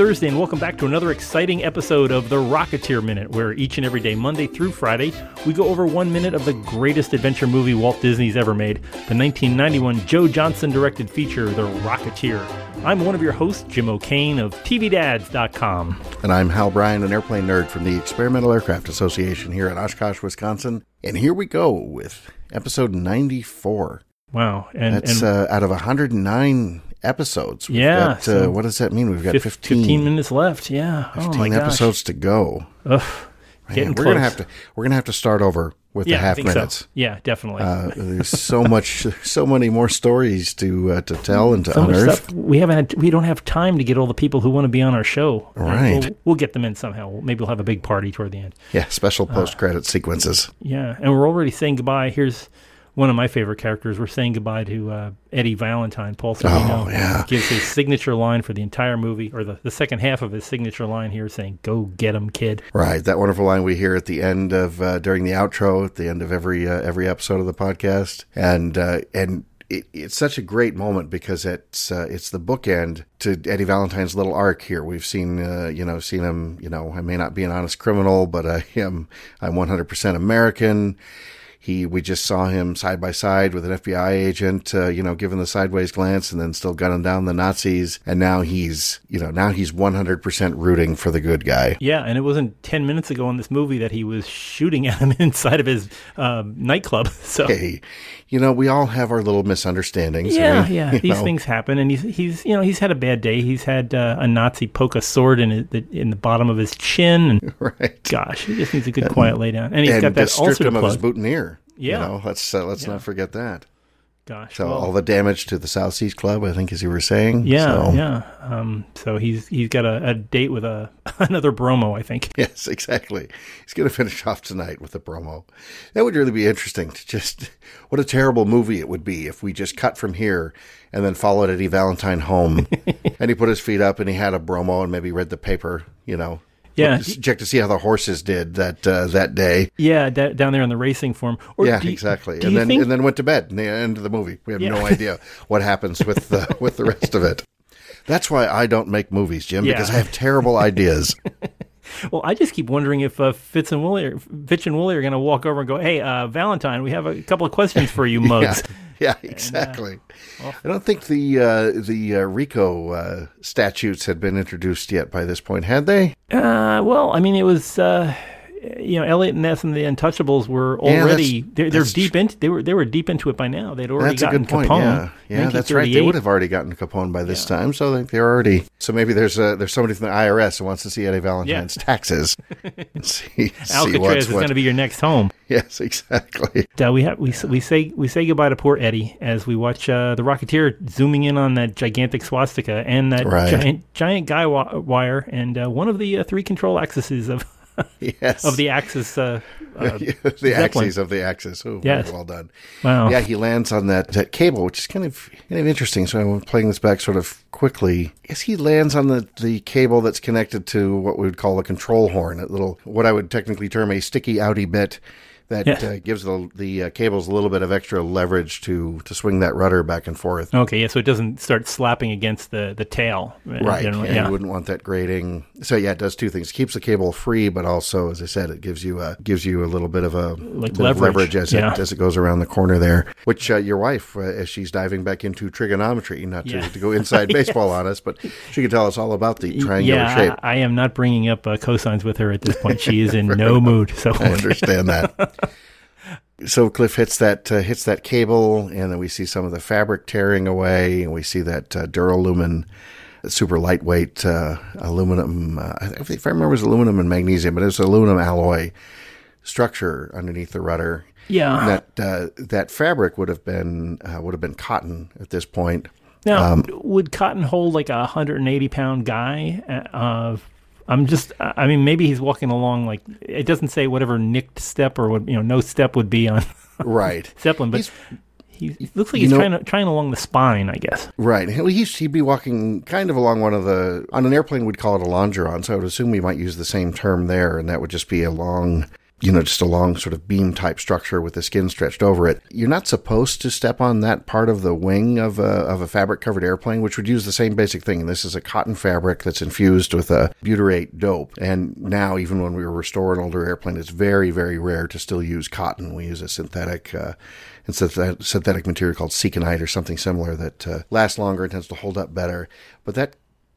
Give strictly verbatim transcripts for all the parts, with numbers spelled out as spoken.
Thursday, and welcome back to another exciting episode of The Rocketeer Minute, where each and every day, Monday through Friday, we go over one minute of the greatest adventure movie Walt Disney's ever made, the nineteen ninety-one Joe Johnson-directed feature, The Rocketeer. I'm one of your hosts, Jim O'Kane of T V Dads dot com. And I'm Hal Bryan, an airplane nerd from the Experimental Aircraft Association here in Oshkosh, Wisconsin. And here we go with episode ninety-four. Wow. And that's and, uh, out of one hundred nine episodes. We've yeah. Got, uh, so what does that mean? We've got fifteen. fifteen minutes left. Yeah. fifteen oh episodes gosh. to go. Ugh. Man, getting we're close. Gonna have to, we're going to have to start over with yeah, the half I think minutes. So. Yeah, definitely. Uh, there's so much, so many more stories to uh, to tell and to so unearth. We haven't had, we don't have time to get all the people who want to be on our show. Right. We'll, we'll get them in somehow. Maybe we'll have a big party toward the end. Yeah, special post-credit uh, sequences. Yeah, and we're already saying goodbye. Here's one of my favorite characters. We're saying goodbye to uh, Eddie Valentine. Paul Sarino oh, yeah. gives his signature line for the entire movie, or the, the second half of his signature line here, saying, "Go get 'em, kid." Right. That wonderful line we hear at the end of, uh, during the outro, at the end of every uh, every episode of the podcast. And uh, and it, it's such a great moment because it's uh, it's the bookend to Eddie Valentine's little arc here. We've seen, uh, you know, seen him, you know, I may not be an honest criminal, but I am, I'm one hundred percent American. He, we just saw him side by side with an F B I agent, uh, you know, giving the sideways glance and then still gunning down the Nazis. And now he's, you know, now he's one hundred percent rooting for the good guy. Yeah. And it wasn't ten minutes ago in this movie that he was shooting at him inside of his uh, nightclub. So, hey, you know, we all have our little misunderstandings. Yeah. We, yeah. These know. things happen. And he's, he's, you know, he's had a bad day. He's had uh, a Nazi poke a sword in the, in the bottom of his chin. And right. Gosh, he just needs a good and, quiet lay down. And he's and got that ulcer to plug. Of his boutonniere. Yeah, you know, let's uh, let's yeah. not forget that. Gosh, so well, all the damage to the South Seas Club, I think, as you were saying. Yeah, so. yeah. Um, so he's he's got a, a date with a another bromo, I think. Yes, exactly. He's going to finish off tonight with a bromo. That would really be interesting to just. What a terrible movie it would be if we just cut from here and then followed Eddie Valentine home, and he put his feet up and he had a bromo and maybe read the paper, you know. Yeah, check to see how the horses did that uh, that day. Yeah, d- down there on the racing form. Or yeah, you, exactly. And then think... and then went to bed. And the end of the movie, we have yeah. no idea what happens with the with the rest of it. That's why I don't make movies, Jim, yeah. because I have terrible ideas. Well, I just keep wondering if uh, Fitz and Wooly, Fitz and Wooly, are going to walk over and go, "Hey, uh, Valentine, we have a couple of questions for you, mugs." yeah. Yeah, exactly. And, uh, well, I don't think the uh, the uh, RICO uh, statutes had been introduced yet by this point, had they? Uh, well, I mean, it was uh, you know, Elliot Ness and the Untouchables were already yeah, that's, they're, they're that's deep into they were they were deep into it by now. They'd already that's gotten a good point. Capone. Yeah, yeah that's right. They would have already gotten Capone by this yeah. time. So I think they're already. So maybe there's a, there's somebody from the I R S who wants to see Eddie Valentine's yeah. taxes. And see, Alcatraz see what's is what. going to be your next home. Yes, exactly. Uh, we have we yeah. we say we say goodbye to poor Eddie as we watch uh, the Rocketeer zooming in on that gigantic swastika and that right. giant giant guy wa- wire and uh, one of the uh, three control axes of yes. of the axis uh, uh, the axes of the axis. Oh, yes. Well done. Wow. Yeah, he lands on that, that cable, which is kind of kind of interesting. So I'm playing this back sort of quickly. Yes, he lands on the, the cable that's connected to what we would call a control horn, a little what I would technically term a sticky outie bit. That yeah. uh, gives the the uh, cables a little bit of extra leverage to, to swing that rudder back and forth. Okay, yeah, so it doesn't start slapping against the, the tail. Right, generally. and yeah. you wouldn't want that grating. So yeah, it does two things. It keeps the cable free, but also, as I said, it gives you a, gives you a little bit of a like leverage. Of leverage as, yeah. it, as it goes around the corner there, which uh, your wife, uh, as she's diving back into trigonometry, not to, yeah. to go inside yes. baseball on us, but she can tell us all about the triangular yeah, shape. I, I am not bringing up uh, cosines with her at this point. She is in no enough. mood. So I understand that. So Cliff hits that uh, hits that cable, and then we see some of the fabric tearing away, and we see that uh, Duralumin, super lightweight uh, aluminum. Uh, if I remember, it was aluminum and magnesium, but it was an aluminum alloy structure underneath the rudder. Yeah, that uh, that fabric would have been uh, would have been cotton at this point. Now, um, would cotton hold like a one hundred eighty pound guy? Uh, I'm just, I mean, maybe he's walking along like, it doesn't say whatever nicked step or what, you know, no step would be on right. Zeppelin, but he's, he looks like he's know, trying trying along the spine, I guess. Right. He's, he'd be walking kind of along one of the, on an airplane we'd call it a longeron, so I would assume we might use the same term there, and that would just be a long you know, just a long sort of beam type structure with the skin stretched over it. You're not supposed to step on that part of the wing of a, of a fabric covered airplane, which would use the same basic thing. And this is a cotton fabric that's infused with a butyrate dope. And now, even when we restore an older airplane, it's very, very rare to still use cotton. We use a synthetic, uh, synthetic, synthetic material called seconite or something similar that uh, lasts longer and tends to hold up better. But that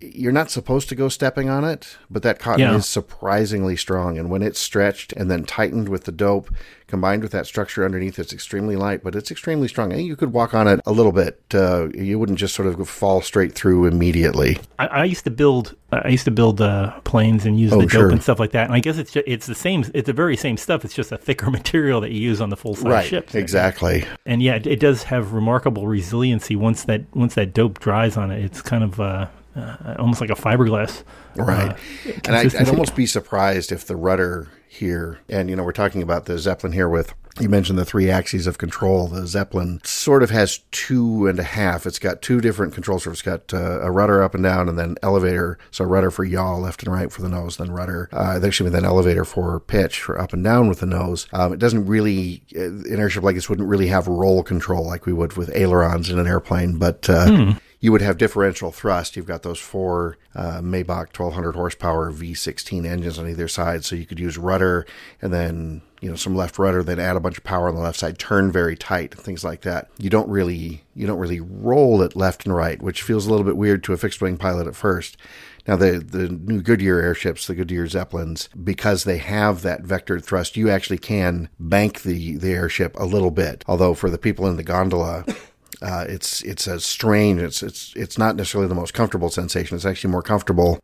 you're not supposed to go stepping on it, but that cotton yeah. is surprisingly strong. And when it's stretched and then tightened with the dope, combined with that structure underneath, it's extremely light, but it's extremely strong. I think you could walk on it a little bit. Uh, you wouldn't just sort of fall straight through immediately. I, I used to build, I used to build uh, planes and use oh, the dope sure. and stuff like that. And I guess it's just, it's the same, it's the very same stuff. It's just a thicker material that you use on the full size right, ships. Exactly. And yeah, it, it does have remarkable resiliency. Once that once that dope dries on it, it's kind of. Uh, Uh, almost like a fiberglass. Right. Uh, and I'd, I'd almost be surprised if the rudder here, and, you know, we're talking about the Zeppelin here with, you mentioned the three axes of control. The Zeppelin sort of has two and a half. It's got two different controls. It's got uh, a rudder up and down and then elevator. So rudder for yaw, left and right for the nose, then rudder. Uh, actually, then elevator for pitch, for up and down with the nose. Um, it doesn't really, an airship like this wouldn't really have roll control like we would with ailerons in an airplane, but... Uh, hmm. You would have differential thrust. You've got those four uh, Maybach twelve hundred horsepower V sixteen engines on either side, so you could use rudder and then, you know, some left rudder, then add a bunch of power on the left side, turn very tight, things like that. You don't really you don't really roll it left and right, which feels a little bit weird to a fixed wing pilot at first. Now, the, the new Goodyear airships, the Goodyear Zeppelins, because they have that vectored thrust, you actually can bank the, the airship a little bit, although for the people in the gondola... Uh, it's it's a strange, it's it's it's not necessarily the most comfortable sensation. It's actually more comfortable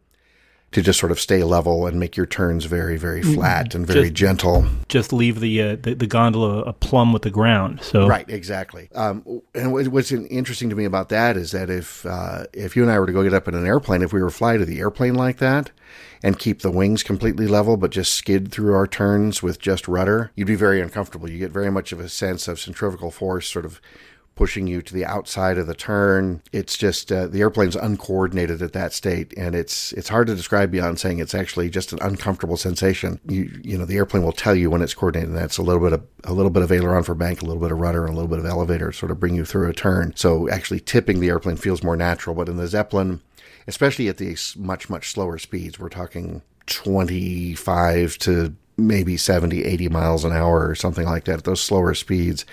to just sort of stay level and make your turns very, very flat and very just, gentle. Just leave the, uh, the the gondola plumb with the ground. So right, exactly. Um, and what's interesting to me about that is that if uh, if you and I were to go get up in an airplane, if we were to fly to the airplane like that and keep the wings completely level but just skid through our turns with just rudder, you'd be very uncomfortable. You get very much of a sense of centrifugal force sort of pushing you to the outside of the turn. It's just uh, the airplane's uncoordinated at that state, and it's it's hard to describe beyond saying it's actually just an uncomfortable sensation. You you know the airplane will tell you when it's coordinated. That's a little bit of a little bit of aileron for bank, a little bit of rudder, and a little bit of elevator sort of bring you through a turn. So actually tipping the airplane feels more natural. But in the Zeppelin, especially at these much much slower speeds, we're talking twenty-five to maybe seventy, eighty miles an hour or something like that. At those slower speeds,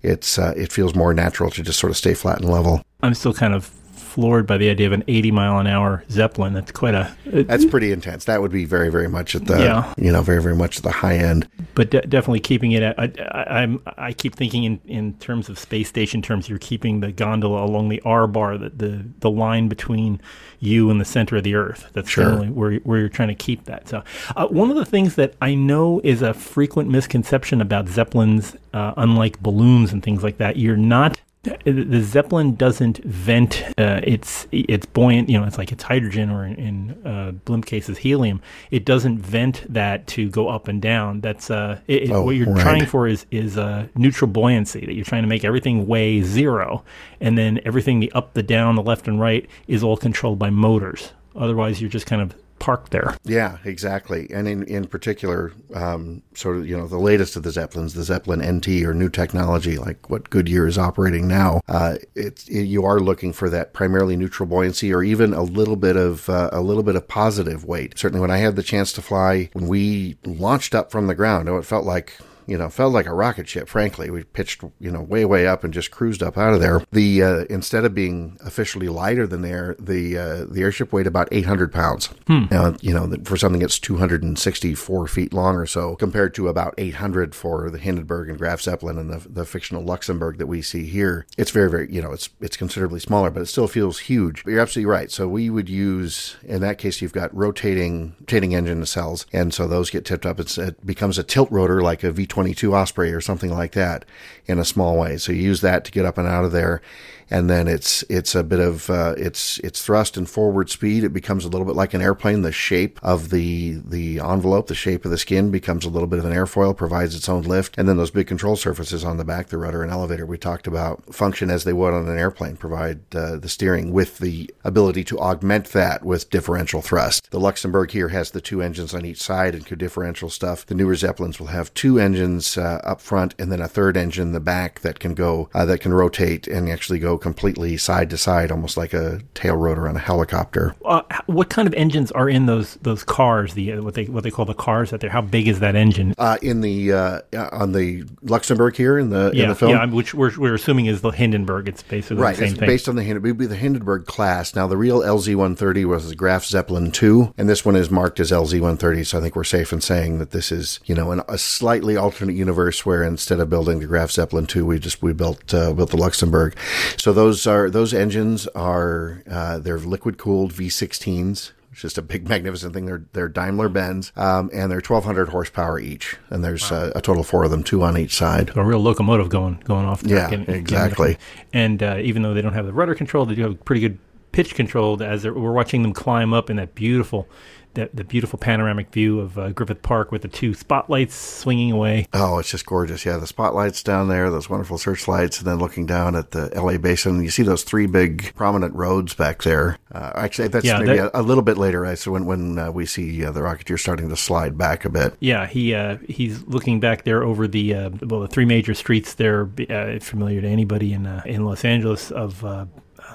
it's uh, it feels more natural to just sort of stay flat and level. I'm still kind of floored by the idea of an eighty mile an hour Zeppelin. That's quite a... It, That's pretty intense. That would be very, very much at the, yeah. you know, very, very much at the high end. But de- definitely keeping it at, I, I, I'm, I keep thinking in, in terms of space station terms, you're keeping the gondola along the R bar, the, the, the line between you and the center of the earth. That's sure. generally where, where you're trying to keep that. So uh, one of the things that I know is a frequent misconception about Zeppelins, uh, unlike balloons and things like that, you're not... The Zeppelin doesn't vent uh, its its buoyant, you know, it's like it's hydrogen or in, in uh, blimp cases, helium. It doesn't vent that to go up and down. That's uh, it, oh, what you're right. trying for is is uh, neutral buoyancy, that you're trying to make everything weigh zero. And then everything the up, the down, the left and right is all controlled by motors. Otherwise, you're just kind of parked there. Yeah, exactly. And in, in particular, um, sort of, you know, the latest of the Zeppelins, the Zeppelin N T or new technology, like what Goodyear is operating now, uh, it's, it, you are looking for that primarily neutral buoyancy or even a little bit of uh, a little bit of positive weight. Certainly when I had the chance to fly, when we launched up from the ground, oh, it felt like... You know, felt like a rocket ship, frankly. We pitched, you know, way, way up and just cruised up out of there. The uh, instead of being officially lighter than air, the uh, the airship weighed about eight hundred pounds. Hmm. Now, you know, for something that's two hundred sixty-four feet long or so, compared to about eight hundred for the Hindenburg and Graf Zeppelin and the, the fictional Luxembourg that we see here. It's very, very, you know, it's it's considerably smaller, but it still feels huge. But you're absolutely right. So we would use, in that case, you've got rotating, rotating engine nacelles, and so those get tipped up. It's, it becomes a tilt rotor like a V twenty-two V twenty-two Osprey or something like that in a small way. So you use that to get up and out of there. And then it's it's a bit of uh, it's it's thrust and forward speed. It becomes a little bit like an airplane. The shape of the the envelope, the shape of the skin becomes a little bit of an airfoil, provides its own lift. And then those big control surfaces on the back, the rudder and elevator we talked about, function as they would on an airplane, provide uh, the steering with the ability to augment that with differential thrust. The Luxembourg here has the two engines on each side and could differential stuff. The newer Zeppelins will have two engines uh, up front and then a third engine in the back that can go uh, that can rotate and actually go completely side to side, almost like a tail rotor on a helicopter. Uh, what kind of engines are in those those cars? The uh, what they what they call the cars out there. How big is that engine? Uh, in the uh, on the Luxembourg here in the yeah, in the film, yeah, which we're we're assuming is the Hindenburg. It's basically right. The same it's thing. Based on the Hindenburg, it would be the Hindenburg class. Now the real L Z one thirty was the Graf Zeppelin two, and this one is marked as L Z one thirty. So I think we're safe in saying that this is you know an, a slightly alternate universe where instead of building the Graf Zeppelin two, we just we built uh, built the Luxembourg. So those are those engines are uh, they're liquid cooled V sixteens. It's just a big, magnificent thing. They're they're Daimler Benz, um, and they're twelve hundred horsepower each. And there's wow. uh, a total of four of them, two on each side. So a real locomotive going going off. Yeah, and, exactly. And uh, even though they don't have the rudder control, they do have pretty good pitch control. As we're watching them climb up in that beautiful. That the beautiful panoramic view of uh, Griffith Park with the two spotlights swinging away. Oh, it's just gorgeous. Yeah, the spotlights down there, those wonderful searchlights, and then looking down at the L A Basin, you see those three big prominent roads back there. Uh, actually, that's yeah, maybe that, a, a little bit later, right? So when, when uh, we see uh, the Rocketeer starting to slide back a bit. Yeah, he uh, he's looking back there over the, uh, well, the three major streets there, uh, familiar to anybody in, uh, in Los Angeles of... Uh,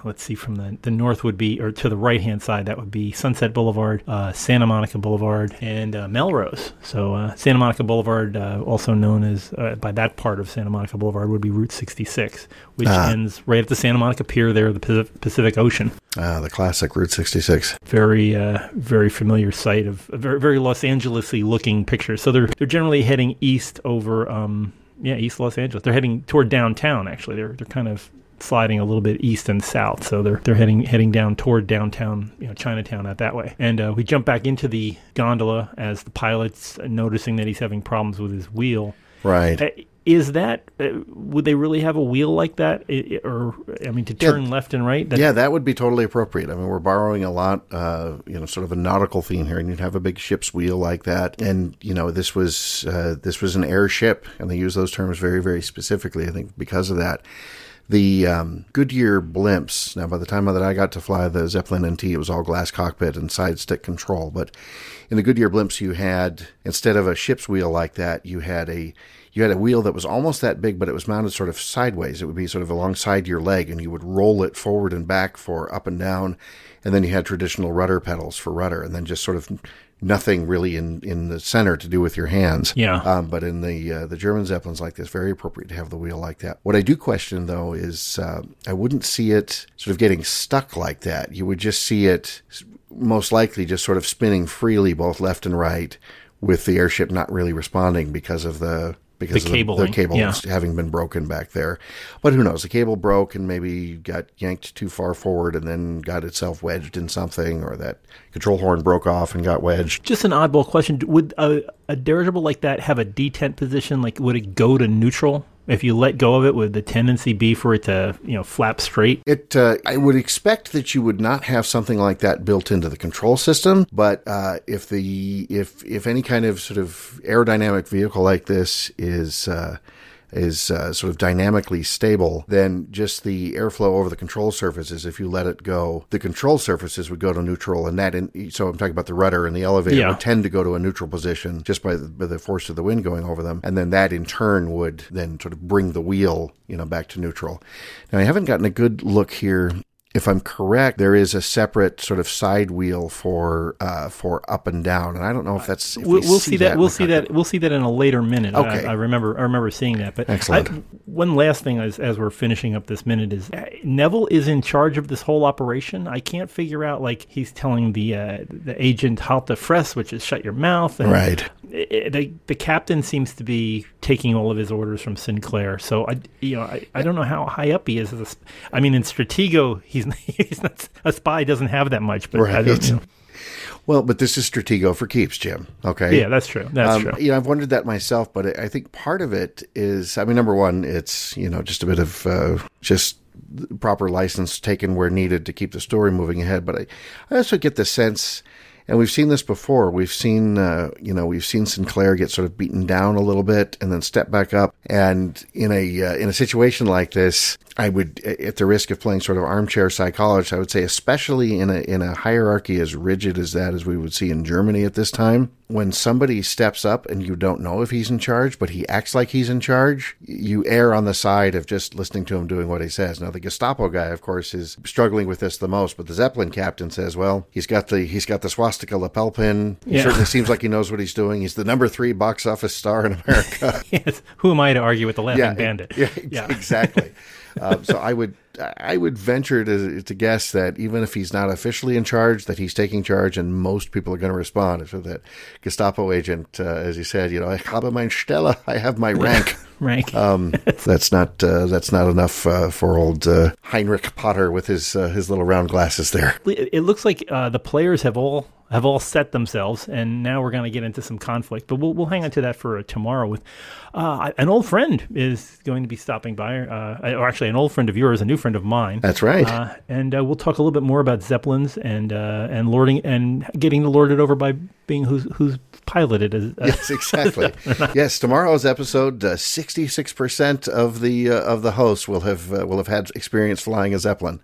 Let's see, from the, the north would be, or to the right-hand side, that would be Sunset Boulevard, uh, Santa Monica Boulevard, and uh, Melrose. So uh, Santa Monica Boulevard, uh, also known as, uh, by that part of Santa Monica Boulevard, would be Route sixty-six, which ah. ends right at the Santa Monica Pier there, the Pacific Ocean. Ah, the classic Route sixty-six. Very, uh, very familiar site of a very, very Los Angeles-y looking picture. So they're they're generally heading east over, um, yeah, East Los Angeles. They're heading toward downtown, actually. They're they're kind of... sliding a little bit east and south, so they're they're heading heading down toward downtown, you know, Chinatown out that way. And uh, we jump back into the gondola as the pilot's noticing that he's having problems with his wheel. Right. Uh, Is that, uh, would they really have a wheel like that? It, or, I mean, to turn yeah. left and right? That, yeah, that would be totally appropriate. I mean, we're borrowing a lot, uh, you know, sort of a nautical theme here, and you'd have a big ship's wheel like that. And, you know, this was uh, this was an airship, and they use those terms very, very specifically, I think, because of that. The um, Goodyear blimps, now by the time that I got to fly the Zeppelin N T, it was all glass cockpit and side stick control. But in the Goodyear blimps, you had, instead of a ship's wheel like that, you had a you had a wheel that was almost that big, but it was mounted sort of sideways. It would be sort of alongside your leg, and you would roll it forward and back for up and down. And then you had traditional rudder pedals for rudder, and then just sort of nothing really in, in the center to do with your hands. Yeah. Um, but in the uh, the German Zeppelins like this, very appropriate to have the wheel like that. What I do question, though, is uh, I wouldn't see it sort of getting stuck like that. You would just see it most likely just sort of spinning freely both left and right with the airship not really responding because of the... Because the, of the, the cable yeah. having been broken back there. But who knows? The cable broke and maybe got yanked too far forward and then got itself wedged in something, or that control horn broke off and got wedged. Just an oddball question. Would a, a dirigible like that have a detent position? Like, would it go to neutral? If you let go of it, would the tendency be for it to, you know, flap straight? It, uh, I would expect that you would not have something like that built into the control system. But uh, if the if if any kind of sort of aerodynamic vehicle like this is uh, is uh, sort of dynamically stable, then just the airflow over the control surfaces, if you let it go, the control surfaces would go to neutral, and that. In, so I'm talking about the rudder and the elevator yeah. would tend to go to a neutral position just by the, by the force of the wind going over them, and then that in turn would then sort of bring the wheel, you know, back to neutral. Now I haven't gotten a good look here. If I'm correct, there is a separate sort of side wheel for uh, for up and down, and I don't know if that's if we'll, we we'll see that, that we'll see that we'll see that in a later minute. Okay. I, I remember I remember seeing that. But excellent. I, one last thing as as we're finishing up this minute is uh, Neville is in charge of this whole operation. I can't figure out, like, he's telling the uh, the agent "halt the press," which is shut your mouth. And right. It, it, the the captain seems to be taking all of his orders from Sinclair. So I you know I, I don't know how high up he is. As a, I mean, in Stratego he. He's not, he's not, a spy doesn't have that much, but right. I don't know. Well, but this is Stratego for keeps, Jim. Okay. Yeah, that's true. That's um, true. You know, I've wondered that myself, but I think part of it is, I mean, number one, it's, you know, just a bit of uh, just proper license taken where needed to keep the story moving ahead. But I, I also get the sense, and we've seen this before, we've seen, uh, you know, we've seen Sinclair get sort of beaten down a little bit and then step back up. And in a, uh, in a situation like this, I would, at the risk of playing sort of armchair psychologist, I would say, especially in a, in a hierarchy as rigid as that as we would see in Germany at this time, when somebody steps up and you don't know if he's in charge, but he acts like he's in charge, you err on the side of just listening to him doing what he says. Now, the Gestapo guy, of course, is struggling with this the most, but the Zeppelin captain says, well, he's got the he's got the swastika lapel pin. He yeah. certainly seems like he knows what he's doing. He's the number three box office star in America. Yes. Who am I to argue with the laughing yeah, bandit? Yeah, yeah. Exactly. um, so I would I would venture to to guess that even if he's not officially in charge, that he's taking charge, and most people are going to respond. So that Gestapo agent, uh, as he said, you know, I habe mein Stelle, I have my rank. Rank. Um, that's not uh, that's not enough uh, for old uh, Heinrich Potter with his uh, his little round glasses there. It looks like uh, the players have all have all set themselves, and now we're going to get into some conflict. But we'll we'll hang on to that for tomorrow. With uh, an old friend is going to be stopping by, uh, or actually, an old friend of yours, a new friend of mine. That's right. Uh, and uh, we'll talk a little bit more about Zeppelins and uh, and lording and getting lorded over by being who's who's piloted. As, uh, yes, exactly. Yes, tomorrow's episode, uh, sixty-six percent of the uh, of the hosts will have uh, will have had experience flying a Zeppelin,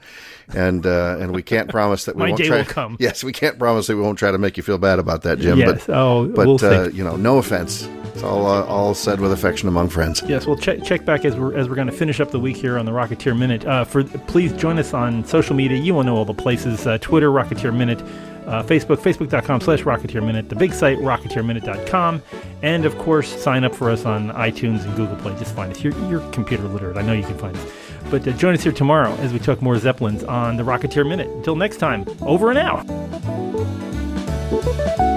and uh, and we can't promise that we My won't day try. Will come. Yes, we can't promise that we won't. Try to make you feel bad about that, Jim. Yes. But, oh, but we'll uh, you know, no offense. It's all uh, all said with affection among friends. Yes, we'll check check back as we're as we're going to finish up the week here on the Rocketeer Minute. Uh, for please join us on social media. You will know all the places: uh, Twitter, Rocketeer Minute, uh, Facebook, facebook dot com slash Rocketeer Minute, the big site, Rocketeer Minute dot com, and of course, sign up for us on iTunes and Google Play. Just find us. You're you're computer literate. I know you can find us. But uh, join us here tomorrow as we talk more Zeppelins on the Rocketeer Minute. Until next time, over and out. Thank you.